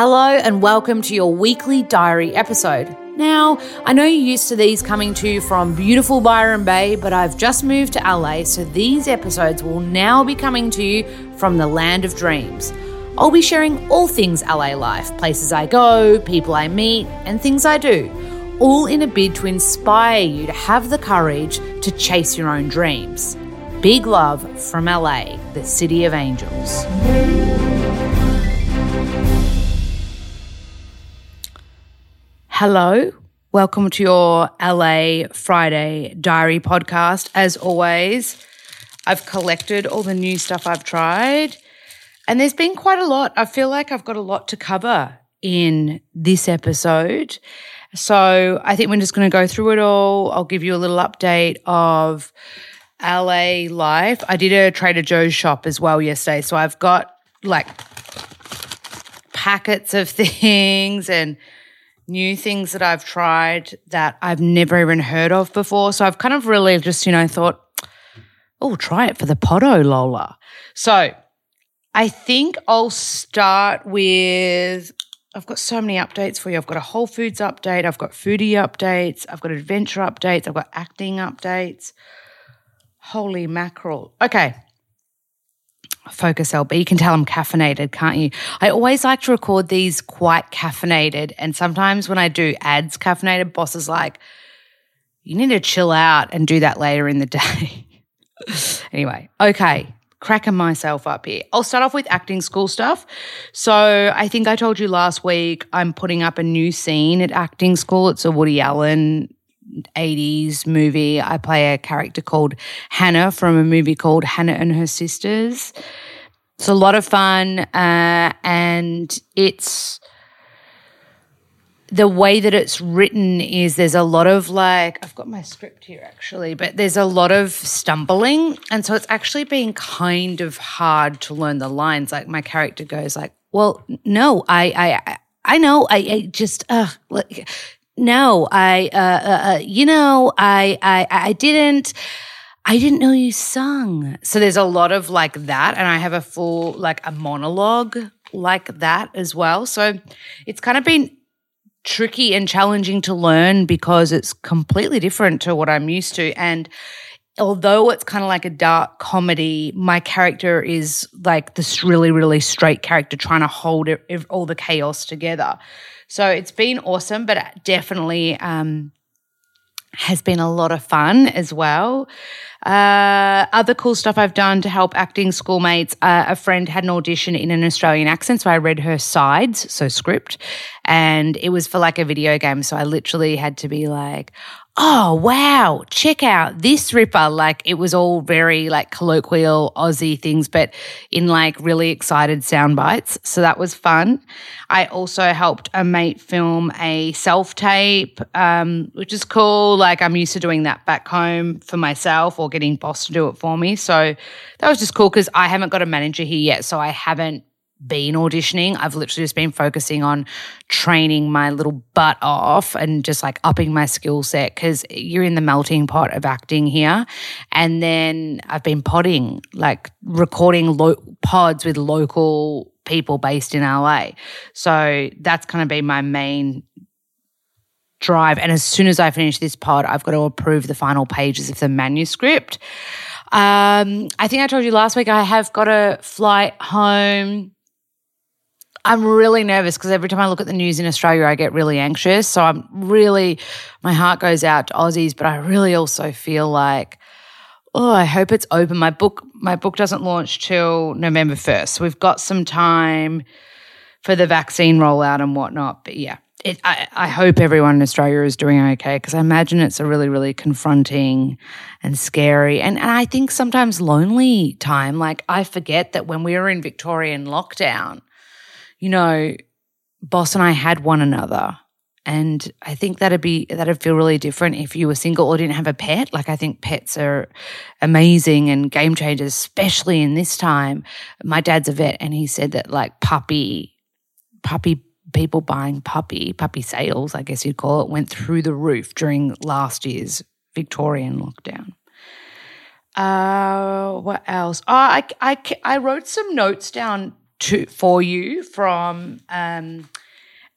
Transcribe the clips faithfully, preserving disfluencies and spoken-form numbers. Hello and welcome to your weekly diary episode. Now, I know you're used to these coming to you from beautiful Byron Bay, but I've just moved to L A, so these episodes will now be coming to you from the land of dreams. I'll be sharing all things L A life, places I go, people I meet, and things I do, all in a bid to inspire you to have the courage to chase your own dreams. Big love from L A, the City of Angels. Hello, welcome to your L A Friday Diary podcast. As always, I've collected all the new stuff I've tried, and there's been quite a lot. I feel like I've got a lot to cover in this episode, so I think we're just going to go through it all. I'll give you a little update of L A life. I did a Trader Joe's shop as well yesterday, so I've got like packets of things and new things that I've tried that I've never even heard of before. So I've kind of really just, you know, thought, oh, try it for the potto, Lola. So I think I'll start with, I've got so many updates for you. I've got a Whole Foods update. I've got foodie updates. I've got adventure updates. I've got acting updates. Holy mackerel. Okay. Focus L B. You can tell I'm caffeinated, can't you? I always like to record these quite caffeinated, and sometimes when I do ads caffeinated, boss is like, you need to chill out and do that later in the day. Anyway, okay, cracking myself up here. I'll start off with acting school stuff. So I think I told you last week I'm putting up a new scene at acting school. It's a Woody Allen eighties movie. I play a character called Hannah from a movie called Hannah and Her Sisters. It's a lot of fun, uh, and it's the way that it's written is there's a lot of like, I've got my script here actually, but there's a lot of stumbling, and so it's actually been kind of hard to learn the lines. Like my character goes like, well, no, I, I, I know, I, I just, uh, like, No, I, uh, uh, uh, you know, I, I, I didn't, I didn't know you sung. So there's a lot of like that, and I have a full, like a monologue like that as well. So it's kind of been tricky and challenging to learn because it's completely different to what I'm used to. And although it's kind of like a dark comedy, my character is like this really, really straight character trying to hold it, all the chaos together. So it's been awesome, but definitely um, has been a lot of fun as well. Uh, other cool stuff I've done to help acting schoolmates, uh, a friend had an audition in an Australian accent, so I read her sides, so script, and it was for like a video game, so I literally had to be like, oh, wow, check out this ripper. Like it was all very like colloquial Aussie things, but in like really excited sound bites. So that was fun. I also helped a mate film a self-tape, um, which is cool. Like I'm used to doing that back home for myself or getting boss to do it for me. So that was just cool because I haven't got a manager here yet, so I haven't been auditioning. I've literally just been focusing on training my little butt off and just like upping my skill set because you're in the melting pot of acting here. And then I've been podding, like recording lo- pods with local people based in L A. So that's kind of been my main drive. And as soon as I finish this pod, I've got to approve the final pages of the manuscript. Um, I think I told you last week I have got a flight home. I'm really nervous because every time I look at the news in Australia, I get really anxious. So I'm really, my heart goes out to Aussies, but I really also feel like, oh, I hope it's open. My book, my book doesn't launch till November first. So we've got some time for the vaccine rollout and whatnot. But yeah, it, I, I hope everyone in Australia is doing okay because I imagine it's a really, really confronting and scary and, and I think sometimes lonely time. Like I forget that when we were in Victorian lockdown, you know, boss and I had one another, and I think that'd be that'd feel really different if you were single or didn't have a pet. Like I think pets are amazing and game changers, especially in this time. My dad's a vet, and he said that like puppy, puppy people buying puppy, puppy sales, I guess you'd call it, went through the roof during last year's Victorian lockdown. Uh, what else? Oh, I I I wrote some notes down to for you from um,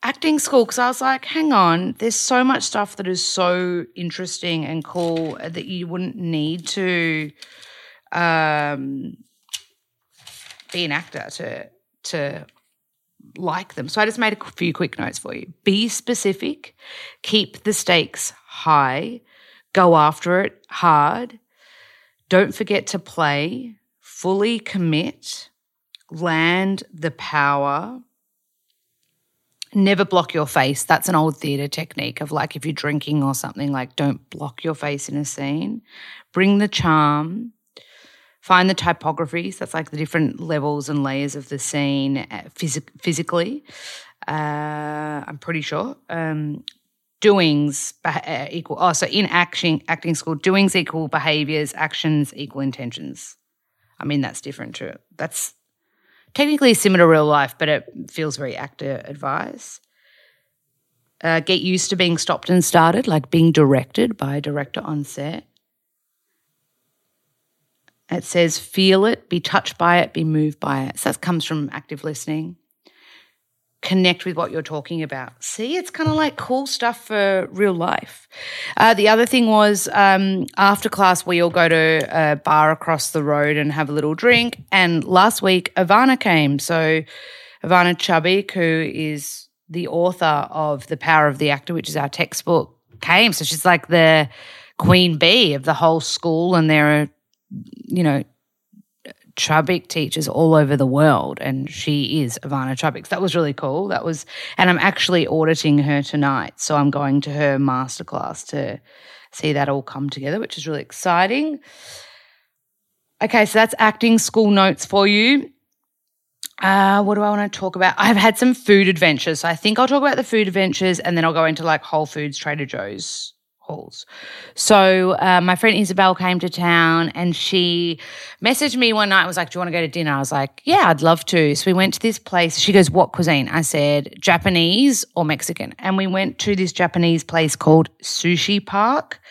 acting school, because I was like, hang on, there's so much stuff that is so interesting and cool that you wouldn't need to um, be an actor to to like them. So I just made a few quick notes for you. Be specific, keep the stakes high, go after it hard, don't forget to play, fully commit, land the power, never block your face. That's an old theatre technique of like if you're drinking or something, like don't block your face in a scene. Bring the charm. Find the typography, so that's like the different levels and layers of the scene phys- physically, uh, I'm pretty sure. Um, doings uh, equal, oh, so in action, acting school, doings equal behaviours, actions equal intentions. I mean, that's different to it. That's technically similar to real life, but it feels very actor advice. Uh, get used to being stopped and started, like being directed by a director on set. It says feel it, be touched by it, be moved by it. So that comes from active listening. Connect with what you're talking about. See, it's kind of like cool stuff for real life. Uh, the other thing was um, after class we all go to a bar across the road and have a little drink, and last week Ivana came. So Ivana Chubbuck, who is the author of The Power of the Actor, which is our textbook, came. So she's like the queen bee of the whole school, and there are, you know, Chubbuck teachers all over the world, and she is Ivana Chubbuck. That was really cool. That was, and I'm actually auditing her tonight, so I'm going to her masterclass to see that all come together, which is really exciting. Okay, so that's acting school notes for you. Uh, what do I want to talk about? I've had some food adventures, so I think I'll talk about the food adventures, and then I'll go into like Whole Foods, Trader Joe's. So uh, my friend Isabel came to town, and she messaged me one night and was like, do you want to go to dinner? I was like, yeah, I'd love to. So we went to this place. She goes, what cuisine? I said, Japanese or Mexican. And we went to this Japanese place called Sushi Park.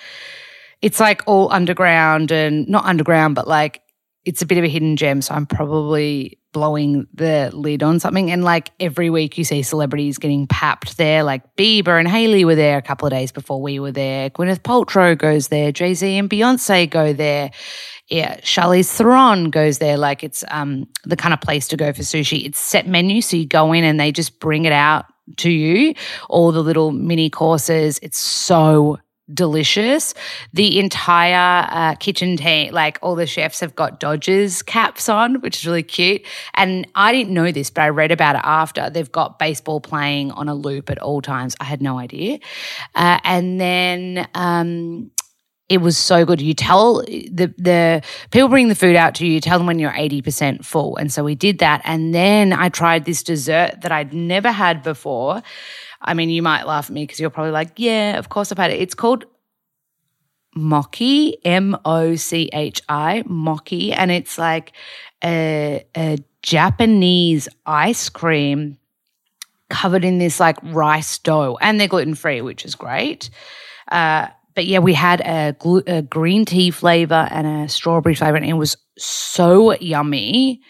It's like all underground, and not underground, but like it's a bit of a hidden gem, so I'm probably blowing the lid on something. And like every week you see celebrities getting papped there, like Bieber and Hailey were there a couple of days before we were there. Gwyneth Paltrow goes there. Jay-Z and Beyonce go there. Yeah, Charlize Theron goes there. Like it's um, the kind of place to go for sushi. It's set menu, so you go in and they just bring it out to you, all the little mini courses. It's so delicious. The entire uh, kitchen team, like all the chefs, have got Dodgers caps on, which is really cute. And I didn't know this, but I read about it after. They've got baseball playing on a loop at all times. I had no idea. Uh, and then um, it was so good. You tell the, the people bring the food out to you, you tell them when you're eighty percent full. And so we did that. And then I tried this dessert that I'd never had before. I mean, you might laugh at me because you're probably like, yeah, of course I've had it. It's called mochi, M O C H I, mochi, and it's like a, a Japanese ice cream covered in this like rice dough, and they're gluten-free, which is great. Uh, but, yeah, we had a, glu- a green tea flavour and a strawberry flavour, and it was so yummy.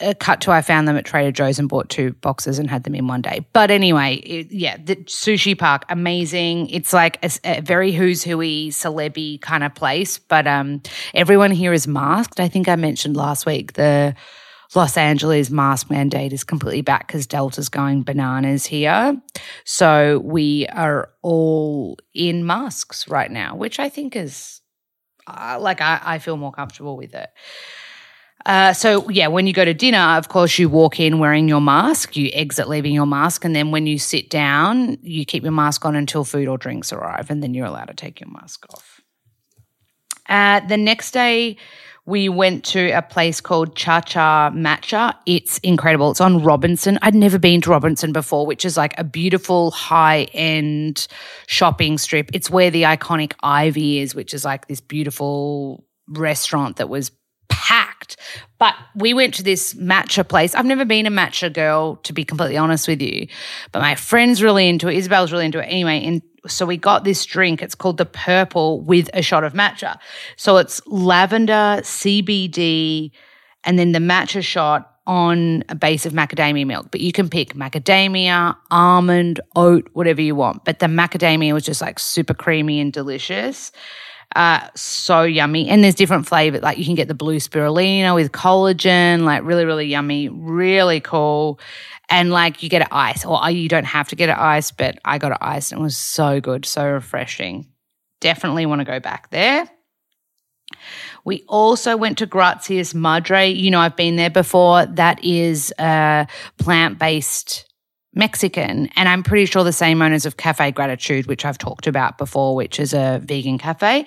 A cut to I found them at Trader Joe's and bought two boxes and had them in one day. But anyway, it, yeah, the Sushi Park, amazing. It's like a, a very who's who-y, celeb-y kind of place. But um, everyone here is masked. I think I mentioned last week the Los Angeles mask mandate is completely back because Delta's going bananas here. So we are all in masks right now, which I think is uh, like I, I feel more comfortable with it. Uh, so, yeah, when you go to dinner, of course, you walk in wearing your mask, you exit leaving your mask, and then when you sit down, you keep your mask on until food or drinks arrive, and then you're allowed to take your mask off. Uh, the next day we went to a place called Cha-Cha Matcha. It's incredible. It's on Robinson. I'd never been to Robinson before, which is like a beautiful high-end shopping strip. It's where the iconic Ivy is, which is like this beautiful restaurant that was packed. But we went to this matcha place. I've never been a matcha girl, to be completely honest with you, but my friend's really into it. Isabel's really into it anyway. And so we got this drink. It's called the Purple with a shot of matcha. So it's lavender, C B D, and then the matcha shot on a base of macadamia milk, but you can pick macadamia, almond, oat, whatever you want. But the macadamia was just like super creamy and delicious. Uh, so yummy. And there's different flavors. Like you can get the blue spirulina with collagen, like really, really yummy, really cool. And like you get it iced, or you don't have to get it iced, but I got it iced and it was so good, so refreshing. Definitely want to go back there. We also went to Gracias Madre. You know, I've been there before. That is a plant-based Mexican, and I'm pretty sure the same owners of Cafe Gratitude, which I've talked about before, which is a vegan cafe.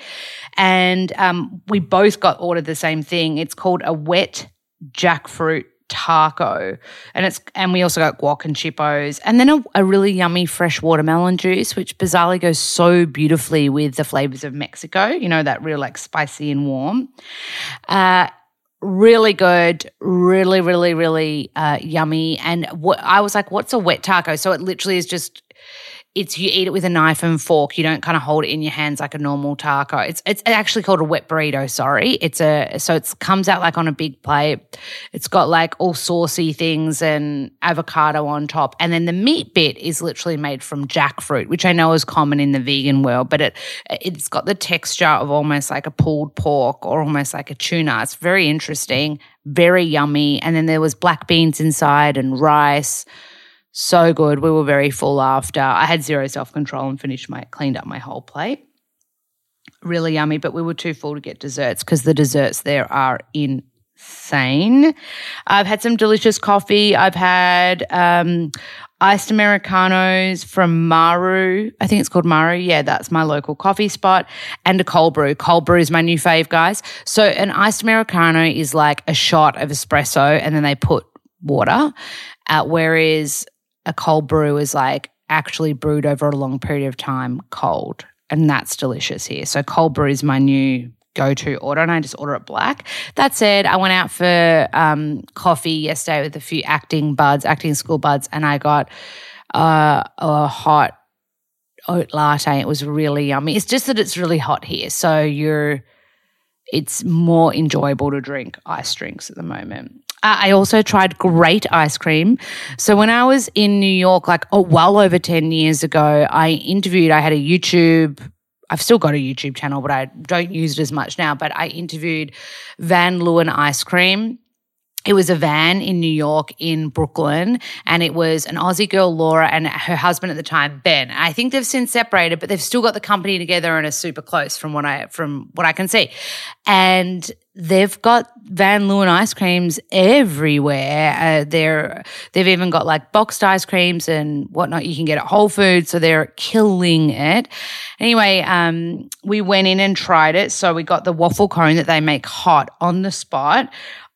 And um, we both got ordered the same thing. It's called a wet jackfruit taco, and it's and we also got guac and chippos, and then a, a really yummy fresh watermelon juice, which bizarrely goes so beautifully with the flavors of Mexico, you know, that real like spicy and warm. Uh, Really good, really, really, really uh, yummy. And wh- I was like, what's a wet taco? So it literally is just, it's you eat it with a knife and fork. You don't kind of hold it in your hands like a normal taco. It's it's actually called a wet burrito, sorry. It's a So it comes out like on a big plate. It's got like all saucy things and avocado on top. And then the meat bit is literally made from jackfruit, which I know is common in the vegan world, but it, it's got the texture of almost like a pulled pork or almost like a tuna. It's very interesting, very yummy. And then there was black beans inside and rice. So good. We were very full after. I had zero self-control and finished my cleaned up my whole plate. Really yummy, but we were too full to get desserts because the desserts there are insane. I've had some delicious coffee. I've had um, iced Americanos from Maru. I think it's called Maru. Yeah, that's my local coffee spot. And a cold brew. Cold brew is my new fave, guys. So an iced Americano is like a shot of espresso and then they put water, uh, whereas a cold brew is like actually brewed over a long period of time cold, and that's delicious here. So cold brew is my new go-to order, and I just order it black. That said, I went out for um, coffee yesterday with a few acting buds, acting school buds, and I got uh, a hot oat latte. It was really yummy. It's just that it's really hot here, so you're it's more enjoyable to drink iced drinks at the moment. I also tried great ice cream. So when I was in New York, like oh, well over ten years ago, I interviewed, I had a YouTube, I've still got a YouTube channel, but I don't use it as much now, but I interviewed Van Leeuwen Ice Cream. It was a van in New York in Brooklyn, and it was an Aussie girl, Laura, and her husband at the time, Ben. I think they've since separated, but they've still got the company together and are super close from what I from what I can see. And they've got Van Leeuwen ice creams everywhere. Uh, they're, they've even got like boxed ice creams and whatnot you can get at Whole Foods, so they're killing it. Anyway, um, we went in and tried it. So we got the waffle cone that they make hot on the spot.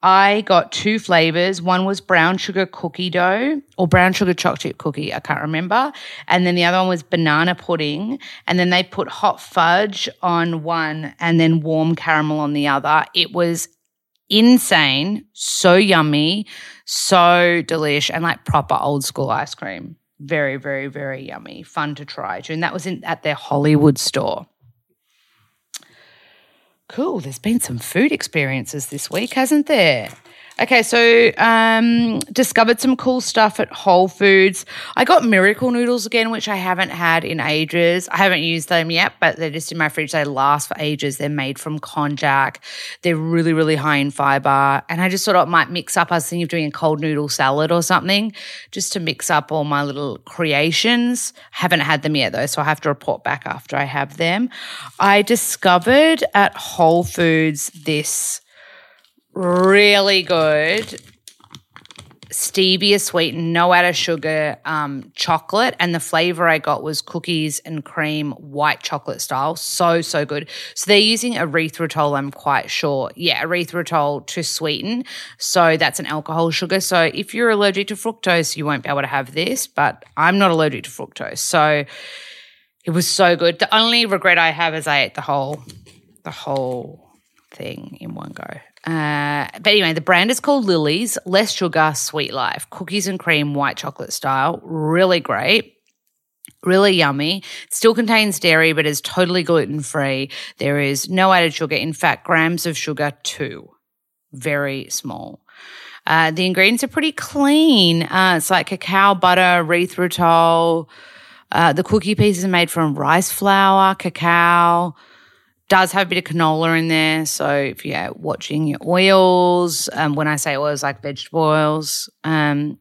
I got two flavors. One was brown sugar cookie dough or brown sugar chocolate chip cookie, I can't remember. And then the other one was banana pudding. And then they put hot fudge on one and then warm caramel on the other. It It was insane, so yummy, so delish, and like proper old school ice cream. Very, very, very yummy, fun to try too. And that was in, at their Hollywood store. Cool, there's been some food experiences this week, hasn't there? Okay, so um, discovered some cool stuff at Whole Foods. I got Miracle Noodles again, which I haven't had in ages. I haven't used them yet, but they're just in my fridge. They last for ages. They're made from konjac. They're really, really high in fibre, and I just thought I might mix up. I was thinking of doing a cold noodle salad or something just to mix up all my little creations. Haven't had them yet though, so I have to report back after I have them. I discovered at Whole Foods this really good stevia sweetened, no added sugar um, chocolate, and the flavour I got was cookies and cream white chocolate style. So, so good. So they're using erythritol, I'm quite sure. Yeah, erythritol to sweeten. So that's an alcohol sugar. So if you're allergic to fructose, you won't be able to have this, but I'm not allergic to fructose. So it was so good. The only regret I have is I ate the whole, the whole thing in one go. Uh, but anyway, the brand is called Lily's, less sugar, sweet life, cookies and cream, white chocolate style, really great, really yummy. It still contains dairy but is totally gluten-free. There is no added sugar, in fact, grams of sugar, two, very small. Uh, the ingredients are pretty clean. Uh, it's like cacao butter, wreath rutile. Uh, the cookie pieces are made from rice flour, cacao. Does have a bit of canola in there, so if you're watching your oils, um, when I say oils, like vegetable oils, um,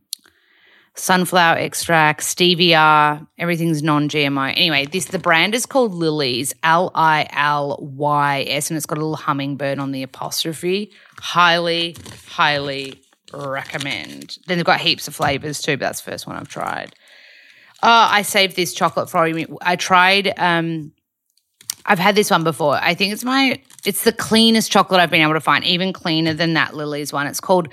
sunflower extract, stevia, everything's non-G M O. Anyway, this the brand is called Lily's, L I L Y S, and it's got a little hummingbird on the apostrophe. Highly, highly recommend. Then they've got heaps of flavours too, but that's the first one I've tried. Oh, I saved this chocolate for you. I tried um, – I've had this one before. I think it's my it's the cleanest chocolate I've been able to find, even cleaner than that Lily's one. It's called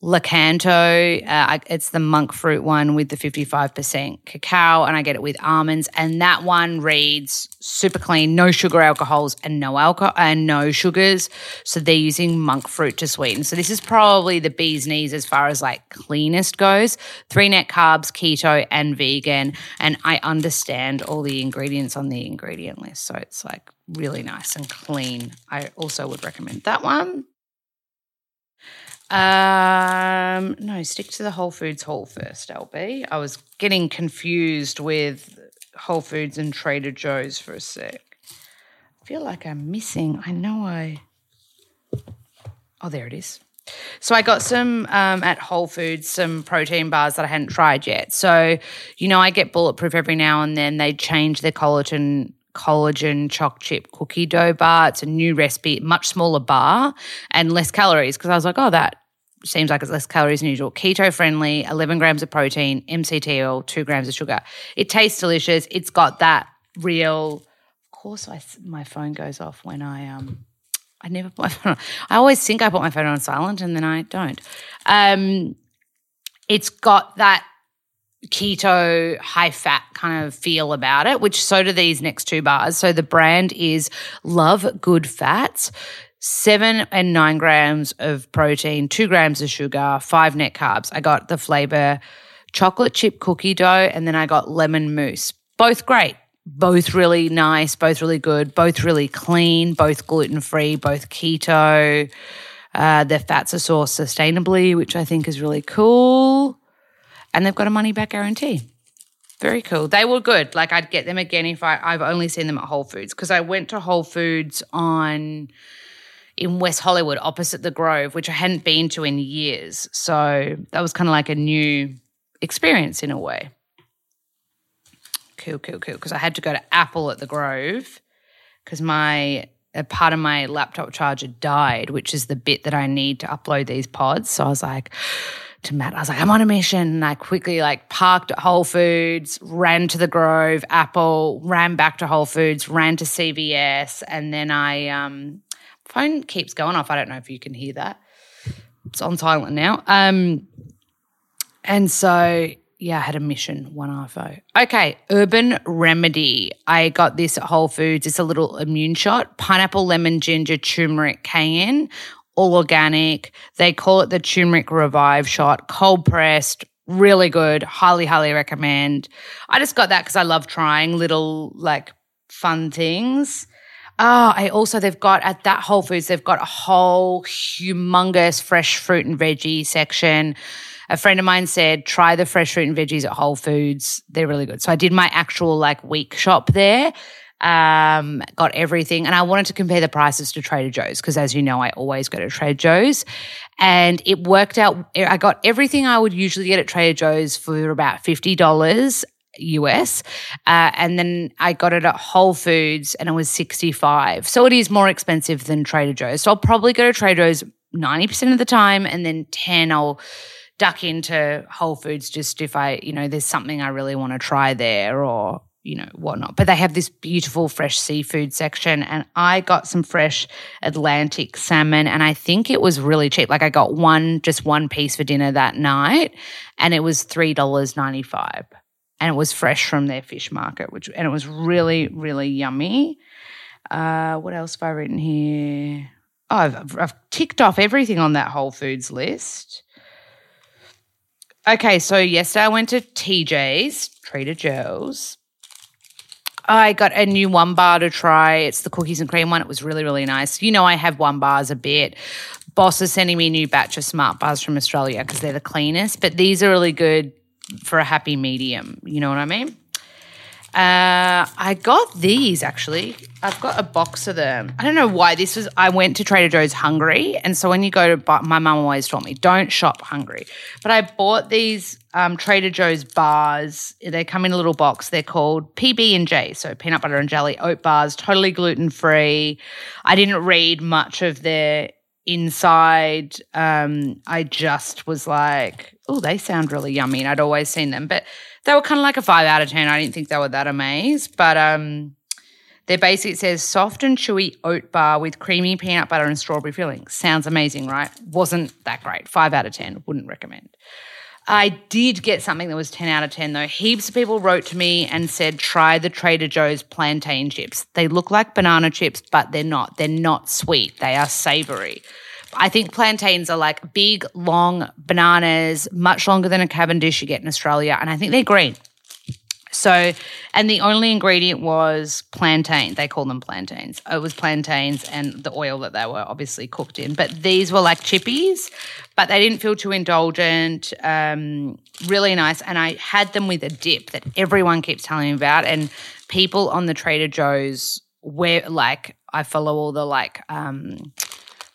Lacanto. Uh, it's the monk fruit one with the fifty-five percent cacao, and I get it with almonds. And that one reads super clean, no sugar alcohols and no alcohol and no sugars. So they're using monk fruit to sweeten. So this is probably the bee's knees as far as like cleanest goes. Three net carbs, keto and vegan. And I understand all the ingredients on the ingredient list. So it's like really nice and clean. I also would recommend that one. Um, no, stick to the Whole Foods haul first, L B. I was getting confused with Whole Foods and Trader Joe's for a sec. I feel like I'm missing. I know I – oh, there it is. So I got some um, at Whole Foods, some protein bars that I hadn't tried yet. So, you know, I get Bulletproof every now and then. They change their collagen – collagen choc chip cookie dough bar. It's a new recipe, much smaller bar and less calories, because I was like, oh, that seems like it's less calories than usual. Keto friendly, eleven grams of protein, M C T oil, two grams of sugar. It tastes delicious. It's got that real – of course I, my phone goes off when I – um. I never put my phone on. I always think I put my phone on silent and then I don't. Um, it's got that – keto, high-fat kind of feel about it, which so do these next two bars. So the brand is Love Good Fats, seven and nine grams of protein, two grams of sugar, five net carbs. I got the flavour chocolate chip cookie dough, and then I got lemon mousse. Both great, both really nice, both really good, both really clean, both gluten-free, both keto. Uh, their fats are sourced sustainably, which I think is really cool. And they've got a money-back guarantee. Very cool. They were good. Like I'd get them again if I – I've only seen them at Whole Foods, because I went to Whole Foods on – in West Hollywood opposite the Grove, which I hadn't been to in years. So that was kind of like a new experience in a way. Cool, cool, cool, because I had to go to Apple at the Grove because my – a part of my laptop charger died, which is the bit that I need to upload these pods. So I was like – to Matt, I was like, I'm on a mission, and I quickly like parked at Whole Foods, ran to the Grove, Apple, ran back to Whole Foods, ran to C V S, and then I um, phone keeps going off. I don't know if you can hear that. It's on silent now. Um, and so yeah, I had a mission, one R F O. Okay, Urban Remedy. I got this at Whole Foods. It's a little immune shot, pineapple, lemon, ginger, turmeric, cayenne. All organic. They call it the Turmeric Revive Shot, cold pressed, really good, highly, highly recommend. I just got that because I love trying little like fun things. Oh, I also, they've got at that Whole Foods, they've got a whole humongous fresh fruit and veggie section. A friend of mine said, try the fresh fruit and veggies at Whole Foods. They're really good. So I did my actual like week shop there. Um, got everything, and I wanted to compare the prices to Trader Joe's, because as you know, I always go to Trader Joe's, and it worked out. I got everything I would usually get at Trader Joe's for about fifty dollars U S, uh, and then I got it at Whole Foods and it was sixty-five dollars. So it is more expensive than Trader Joe's. So I'll probably go to Trader Joe's ninety percent of the time, and then ten I'll duck into Whole Foods just if I, you know, there's something I really want to try there or you know, whatnot. But they have this beautiful fresh seafood section, and I got some fresh Atlantic salmon, and I think it was really cheap. Like I got one, just one piece for dinner that night, and it was three dollars and ninety-five cents, and it was fresh from their fish market, which and it was really, really yummy. Uh, what else have I written here? Oh, I've, I've ticked off everything on that Whole Foods list. Okay, so yesterday I went to T J's, Trader Joe's. I got a new one bar to try. It's the cookies and cream one. It was really, really nice. You know I have one bars a bit, boss is sending me a new batch of Smart Bars from Australia because they're the cleanest, but these are really good for a happy medium. You know what I mean? Uh, I got these actually. I've got a box of them. I don't know why this was. I went to Trader Joe's hungry, and so when you go to buy, my mum always taught me don't shop hungry. But I bought these um, Trader Joe's bars. They come in a little box. They're called P B and J, so peanut butter and jelly oat bars, totally gluten free. I didn't read much of their inside. Um, I just was like, oh, they sound really yummy, and I'd always seen them, but. They were kind of like a five out of ten. I didn't think they were that amazed. But um, they're basically, it says soft and chewy oat bar with creamy peanut butter and strawberry filling. Sounds amazing, right? Wasn't that great. five out of ten. Wouldn't recommend. I did get something that was ten out of ten, though. Heaps of people wrote to me and said try the Trader Joe's plantain chips. They look like banana chips, but they're not. They're not sweet. They are savoury. I think plantains are like big, long bananas, much longer than a Cavendish you get in Australia, and I think they're green. So, and the only ingredient was plantain. They call them plantains. It was plantains and the oil that they were obviously cooked in. But these were like chippies, but they didn't feel too indulgent, um, really nice. And I had them with a dip that everyone keeps telling me about, and people on the Trader Joe's where like I follow all the like um, –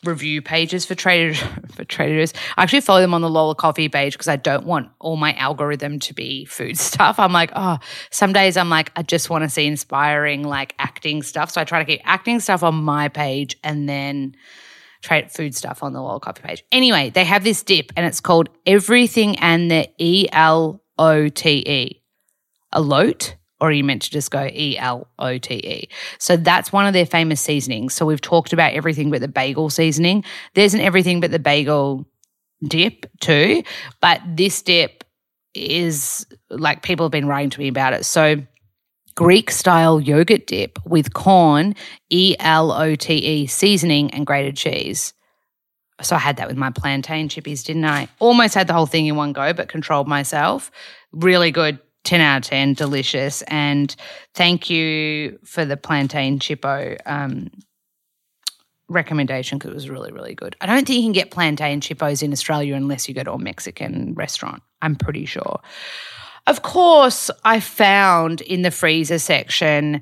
review pages for Trader for Trader Joe's. I actually follow them on the Lola Coffee page because I don't want all my algorithm to be food stuff. I'm like, oh, some days I'm like, I just want to see inspiring like acting stuff. So I try to keep acting stuff on my page and then trade food stuff on the Lola Coffee page. Anyway, they have this dip and it's called Everything and the E L O T E. Elote? Or are you meant to just go E L O T E? So that's one of their famous seasonings. So we've talked about everything but the bagel seasoning. There's an everything but the bagel dip too, but this dip is like people have been writing to me about it. So Greek-style yogurt dip with corn, E L O T E seasoning and grated cheese. So I had that with my plantain chippies, didn't I? Almost had the whole thing in one go but controlled myself. Really good. ten out of ten, delicious, and thank you for the plantain chippo um, recommendation because it was really, really good. I don't think you can get plantain chippos in Australia unless you go to a Mexican restaurant, I'm pretty sure. Of course, I found in the freezer section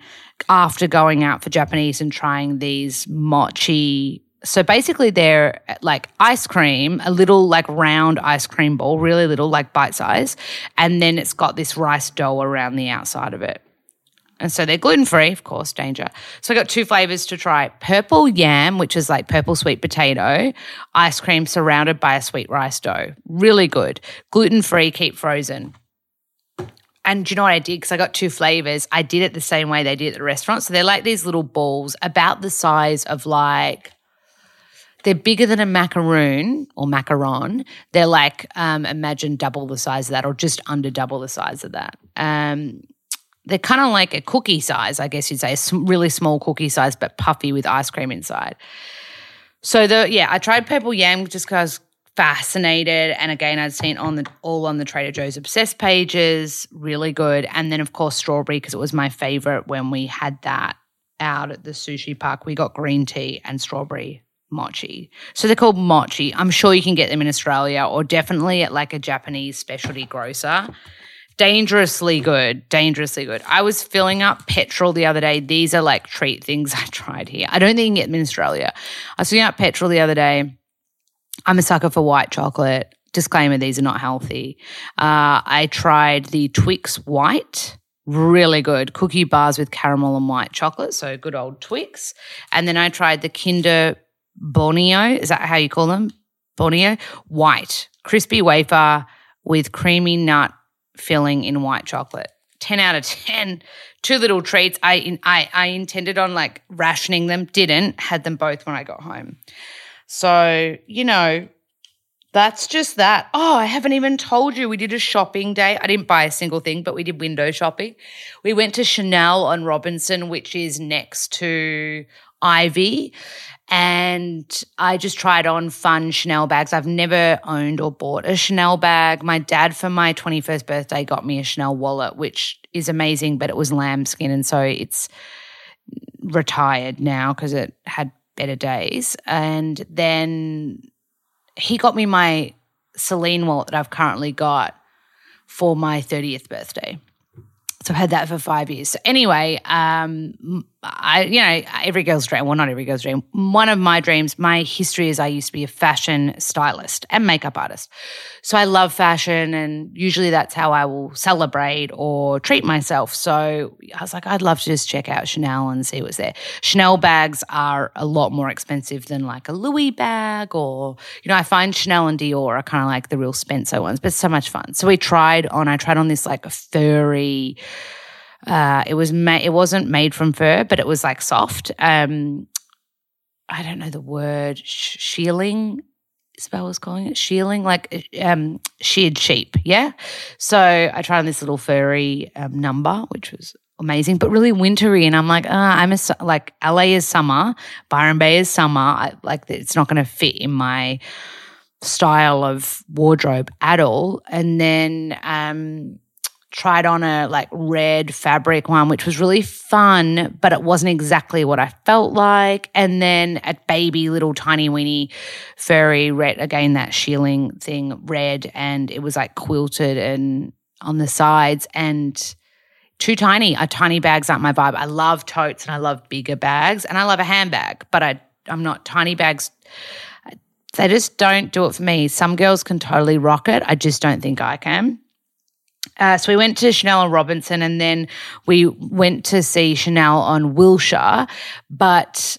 after going out for Japanese and trying these mochi. So basically they're like ice cream, a little like round ice cream ball, really little, like bite size, and then it's got this rice dough around the outside of it. And so they're gluten-free, of course, danger. So I got two flavours to try, purple yam, which is like purple sweet potato, ice cream surrounded by a sweet rice dough. Really good. Gluten-free, keep frozen. And do you know what I did? Because I got two flavours. I did it the same way they did at the restaurant. So they're like these little balls about the size of like... They're bigger than a macaroon or macaron. They're like, um, imagine double the size of that or just under double the size of that. Um, they're kind of like a cookie size, I guess you'd say, a really small cookie size but puffy with ice cream inside. So, the yeah, I tried purple yam just because I was fascinated, and again I'd seen on the all on the Trader Joe's Obsessed pages, really good. And then, of course, strawberry because it was my favourite when we had that out at the sushi park. We got green tea and strawberry mochi. So they're called mochi. I'm sure you can get them in Australia or definitely at like a Japanese specialty grocer. Dangerously good, dangerously good. I was filling up petrol the other day. These are like treat things I tried here. I don't think you can get them in Australia. I was filling up petrol the other day. I'm a sucker for white chocolate. Disclaimer, these are not healthy. Uh, I tried the Twix White. Really good cookie bars with caramel and white chocolate, so good old Twix. And then I tried the Kinder Bonio, is that how you call them? Bonio, white, crispy wafer with creamy nut filling in white chocolate. ten out of ten, two little treats. I, I, I intended on like rationing them, didn't, had them both when I got home. So, you know, that's just that. Oh, I haven't even told you we did a shopping day. I didn't buy a single thing, but we did window shopping. We went to Chanel on Robinson, which is next to Ivy, and I just tried on fun Chanel bags. I've never owned or bought a Chanel bag. My dad for my twenty-first birthday got me a Chanel wallet, which is amazing, but it was lambskin and so it's retired now because it had better days. And then he got me my Celine wallet that I've currently got for my thirtieth birthday. So I've had that for five years. So anyway, um, I, you know, every girl's dream, well, not every girl's dream, one of my dreams, my history is I used to be a fashion stylist and makeup artist. So I love fashion, and usually that's how I will celebrate or treat myself. So I was like, I'd love to just check out Chanel and see what's there. Chanel bags are a lot more expensive than like a Louis bag, or, you know, I find Chanel and Dior are kind of like the real Spencer ones, but it's so much fun. So we tried on, I tried on this like a furry, Uh, it was ma- it wasn't made from fur, but it was like soft. Um, I don't know the word. Sh- shearling, Isabel was calling it shearling, like um, sheared sheep. Yeah. So I tried on this little furry um, number, which was amazing, but really wintry. And I'm like, uh, I'm a, like L A is summer, Byron Bay is summer. I, like it's not going to fit in my style of wardrobe at all. And then. Um, tried on a like red fabric one, which was really fun, but it wasn't exactly what I felt like. And then a baby little tiny weeny furry red, again, that shearling thing, red, and it was like quilted and on the sides and too tiny. Uh, tiny bags aren't my vibe. I love totes and I love bigger bags and I love a handbag, but I, I'm not tiny bags. They just don't do it for me. Some girls can totally rock it. I just don't think I can. Uh, so we went to Chanel and Robinson, and then we went to see Chanel on Wilshire, but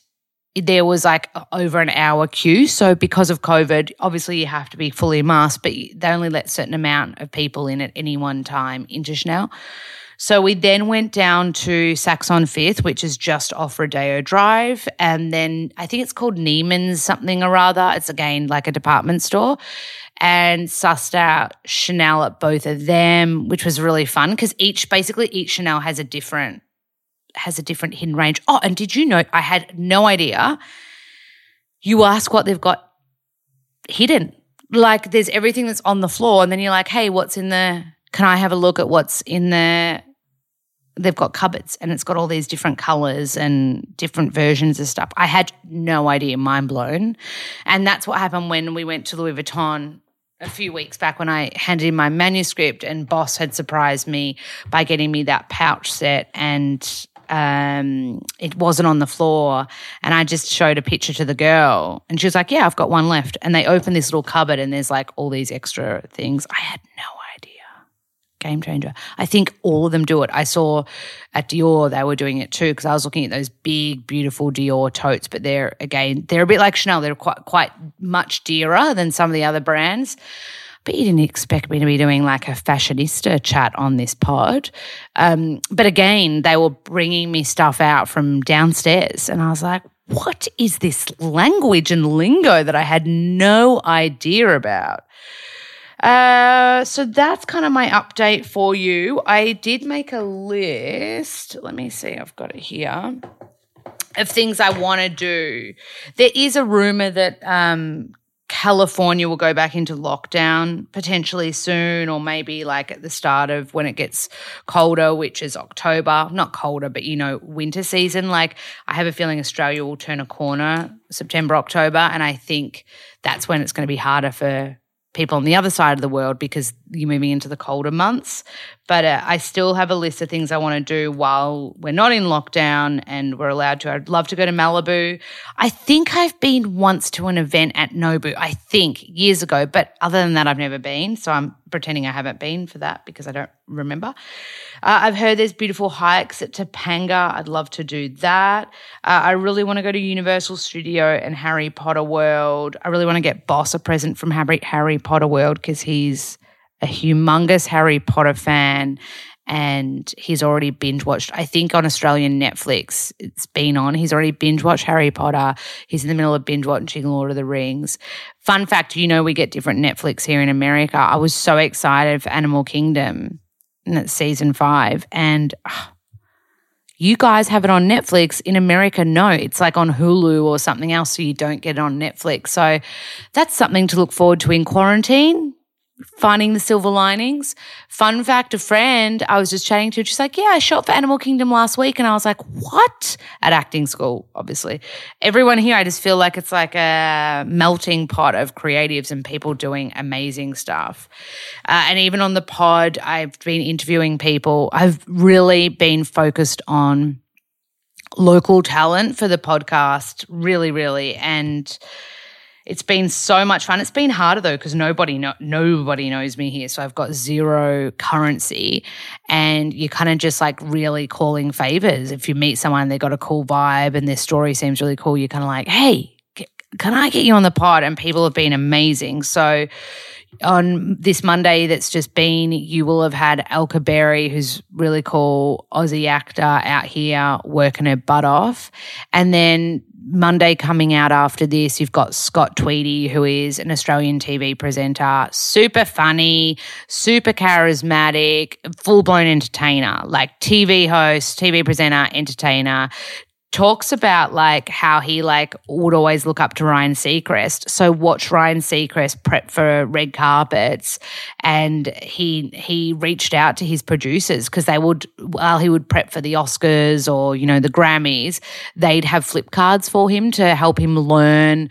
there was like over an hour queue. So because of COVID, obviously you have to be fully masked, but they only let a certain amount of people in at any one time into Chanel. So we then went down to Saks on Fifth, which is just off Rodeo Drive, and then I think it's called Neiman's something or other. It's, again, like a department store. And sussed out Chanel at both of them, which was really fun because each basically each Chanel has a different has a different hidden range. Oh, and did you know I had no idea? You ask what they've got hidden. Like there's everything that's on the floor, and then you're like, hey, what's in the can I have a look at what's in the they've got cupboards, and it's got all these different colours and different versions of stuff. I had no idea, mind blown. And that's what happened when we went to Louis Vuitton a few weeks back when I handed in my manuscript, and Boss had surprised me by getting me that pouch set, and um, it wasn't on the floor, and I just showed a picture to the girl and she was like, yeah, I've got one left. And they opened this little cupboard and there's like all these extra things. I had no idea. Game changer. I think all of them do it. I saw at Dior they were doing it too, because I was looking at those big, beautiful Dior totes, but they're, again, they're a bit like Chanel. They're quite quite much dearer than some of the other brands. But you didn't expect me to be doing like a fashionista chat on this pod. Um, but again, they were bringing me stuff out from downstairs, and I was like, what is this language and lingo that I had no idea about? Uh, so that's kind of my update for you. I did make a list. Let me see. I've got it here of things I want to do. There is a rumor that um, California will go back into lockdown potentially soon, or maybe like at the start of when it gets colder, which is October. Not colder, but, you know, winter season. Like I have a feeling Australia will turn a corner September, October, and I think that's when it's going to be harder for people on the other side of the world because you're moving into the colder months. But uh, I still have a list of things I want to do while we're not in lockdown and we're allowed to. I'd love to go to Malibu. I think I've been once to an event at Nobu, I think, years ago, but other than that I've never been, so I'm pretending I haven't been for that because I don't remember. Uh, I've heard there's beautiful hikes at Topanga. I'd love to do that. Uh, I really want to go to Universal Studio and Harry Potter World. I really want to get Boss a present from Harry, Harry Potter World because he's a humongous Harry Potter fan and he's already binge-watched, I think on Australian Netflix it's been on, he's already binge-watched Harry Potter. He's in the middle of binge-watching Lord of the Rings. Fun fact, you know we get different Netflix here in America. I was so excited for Animal Kingdom, and that's season five, and oh, you guys have it on Netflix. In America, no, it's like on Hulu or something else, so you don't get it on Netflix. So that's something to look forward to in quarantine. finding the silver linings. Fun fact, a friend I was just chatting to, she's like, yeah, I shot for Animal Kingdom last week. And I was like, what? At acting school, obviously. Everyone here, I just feel like it's like a melting pot of creatives and people doing amazing stuff. Uh, and even on the pod, I've been interviewing people. I've really been focused on local talent for the podcast, really, really. And it's been so much fun. It's been harder though because nobody no, nobody knows me here, so I've got zero currency, and you're kind of just like really calling favors. If you meet someone and they've got a cool vibe and their story seems really cool, you're kind of like, hey, can I get you on the pod? And people have been amazing. So on this Monday that's just been, you will have had Elka Berry, who's really cool, Aussie actor out here working her butt off. And then Monday coming out after this, you've got Scott Tweedy, who is an Australian T V presenter, super funny, super charismatic, full-blown entertainer, like T V host, T V presenter, entertainer, talks about like how he like would always look up to Ryan Seacrest. So watch Ryan Seacrest prep for red carpets, and he he reached out to his producers because they would, while he would prep for the Oscars or, you know, the Grammys, they'd have flip cards for him to help him learn,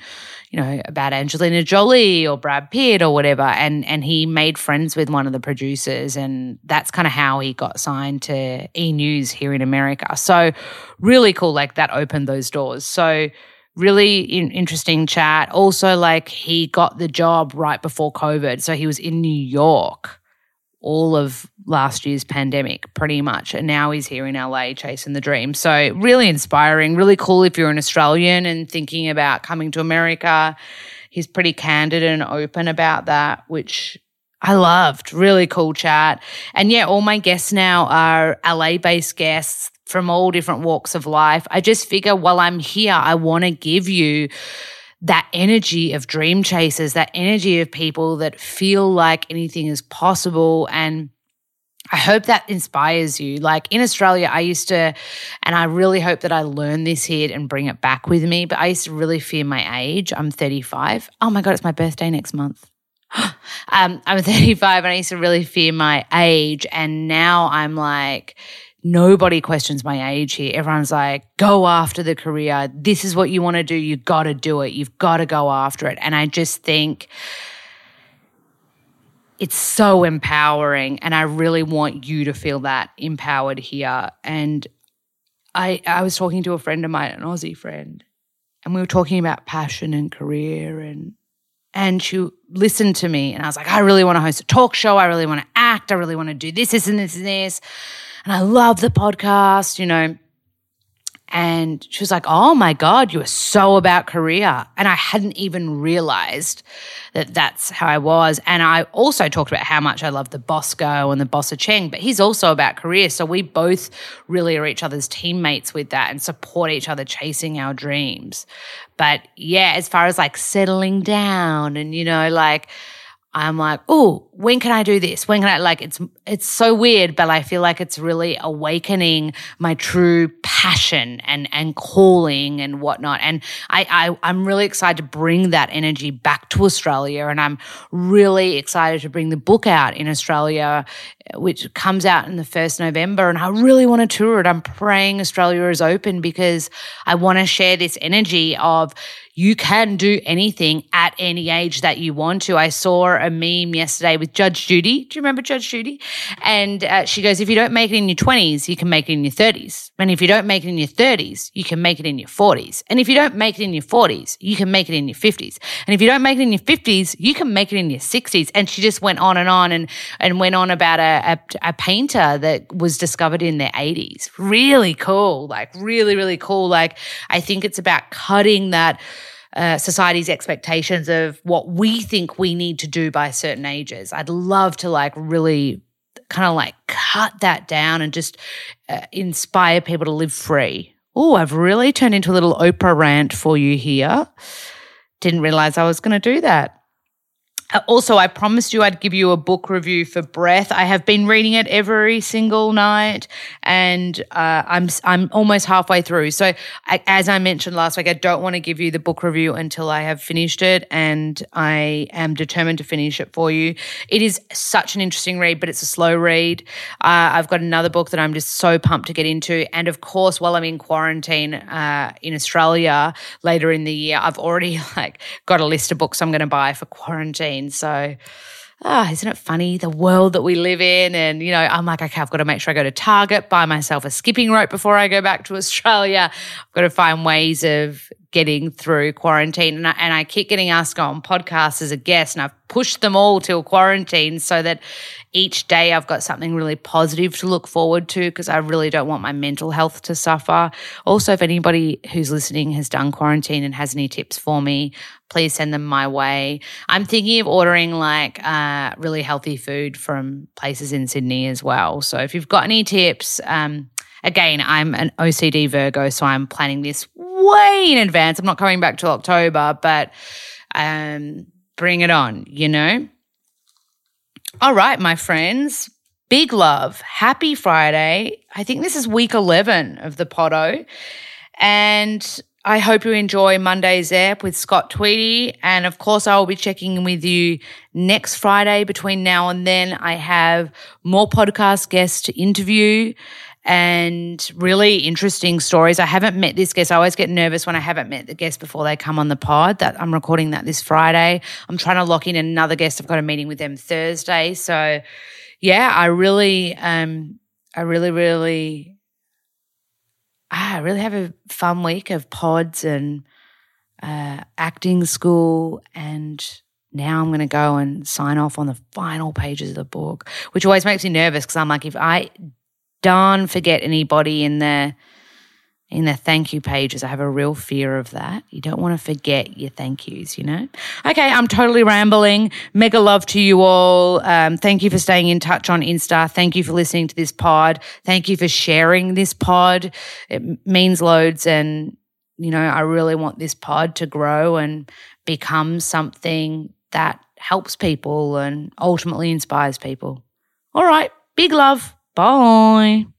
you know, about Angelina Jolie or Brad Pitt or whatever, and and he made friends with one of the producers, and that's kind of how he got signed to E! News here in America. So really cool, like that opened those doors. So really in- interesting chat. Also, like he got the job right before COVID, so he was in New York all of last year's pandemic pretty much, and now he's here in L A chasing the dream. So really inspiring, really cool if you're an Australian and thinking about coming to America. He's pretty candid and open about that, which I loved. Really cool chat. And, yeah, all my guests now are L A-based guests from all different walks of life. I just figure while I'm here, I want to give you that energy of dream chasers, that energy of people that feel like anything is possible. And I hope that inspires you. Like in Australia, I used to, and I really hope that I learn this here and bring it back with me, but I used to really fear my age. I'm thirty-five. Oh my God, it's my birthday next month. um, I'm thirty-five, and I used to really fear my age. And now I'm like, nobody questions my age here. Everyone's like, go after the career. This is what you want to do. You've got to do it. You've got to go after it. And I just think it's so empowering, and I really want you to feel that empowered here. And I, I was talking to a friend of mine, an Aussie friend, and we were talking about passion and career, and And she listened to me, and I was like, I really want to host a talk show. I really want to act. I really want to do this, this, and this, and this. And I love the podcast, you know. And she was like, oh, my God, you are so about career. And I hadn't even realized that that's how I was. And I also talked about how much I love the Bosco and the Bossa Cheng, but he's also about career. So we both really are each other's teammates with that and support each other chasing our dreams. But, yeah, as far as like settling down and, you know, like I'm like, oh, when can I do this? When can I, like, it's it's so weird, but I feel like it's really awakening my true passion and and calling and whatnot. And I, I, I'm really excited to bring that energy back to Australia, and I'm really excited to bring the book out in Australia, which comes out in the first of November, and I really want to tour it. I'm praying Australia is open because I want to share this energy of you can do anything at any age that you want to. I saw a meme yesterday with Judge Judy. Do you remember Judge Judy? And uh, she goes, if you don't make it in your twenties, you can make it in your thirties. And if you don't make it in your thirties, you can make it in your forties. And if you don't make it in your forties, you can make it in your fifties. And if you don't make it in your fifties, you can make it in your sixties. And she just went on and on and, and went on about a, a, a painter that was discovered in their eighties. Really cool. Like really, really cool. Like I think it's about cutting that Uh, society's expectations of what we think we need to do by certain ages. I'd love to like really kind of like cut that down and just uh, inspire people to live free. Oh, I've really turned into a little Oprah rant for you here. Didn't realize I was going to do that. Also, I promised you I'd give you a book review for Breath. I have been reading it every single night, and uh, I'm I'm almost halfway through. So, I, as I mentioned last week, I don't want to give you the book review until I have finished it, and I am determined to finish it for you. It is such an interesting read, but it's a slow read. Uh, I've got another book that I'm just so pumped to get into, and of course, while I'm in quarantine uh, in Australia later in the year, I've already like got a list of books I'm going to buy for quarantine. So, ah, oh, isn't it funny, the world that we live in? And, you know, I'm like, okay, I've got to make sure I go to Target, buy myself a skipping rope before I go back to Australia. I've got to find ways of getting through quarantine. And I, and I keep getting asked on podcasts as a guest, and I've pushed them all till quarantine so that each day I've got something really positive to look forward to, because I really don't want my mental health to suffer. Also, if anybody who's listening has done quarantine and has any tips for me, please send them my way. I'm thinking of ordering like uh, really healthy food from places in Sydney as well. So if you've got any tips, um, again, I'm an O C D Virgo, so I'm planning this way in advance. I'm not coming back till October, but um, bring it on, you know. All right, my friends, big love, happy Friday. I think this is week eleven of the Poddo, and I hope you enjoy Monday's Ep with Scott Tweedy, and of course I will be checking in with you next Friday. Between now and then, I have more podcast guests to interview and really interesting stories. I haven't met this guest. I always get nervous when I haven't met the guest before they come on the pod. That I'm recording that this Friday. I'm trying to lock in another guest. I've got a meeting with them Thursday. So, yeah, I really, um, I really, really... I really have a fun week of pods and uh, acting school, and now I'm going to go and sign off on the final pages of the book, which always makes me nervous because I'm like, if I darn forget anybody in the in the thank you pages, I have a real fear of that. You don't want to forget your thank yous, you know? Okay, I'm totally rambling. Mega love to you all. Um, thank you for staying in touch on Insta. Thank you for listening to this pod. Thank you for sharing this pod. It means loads, and, you know, I really want this pod to grow and become something that helps people and ultimately inspires people. All right, big love. Bye.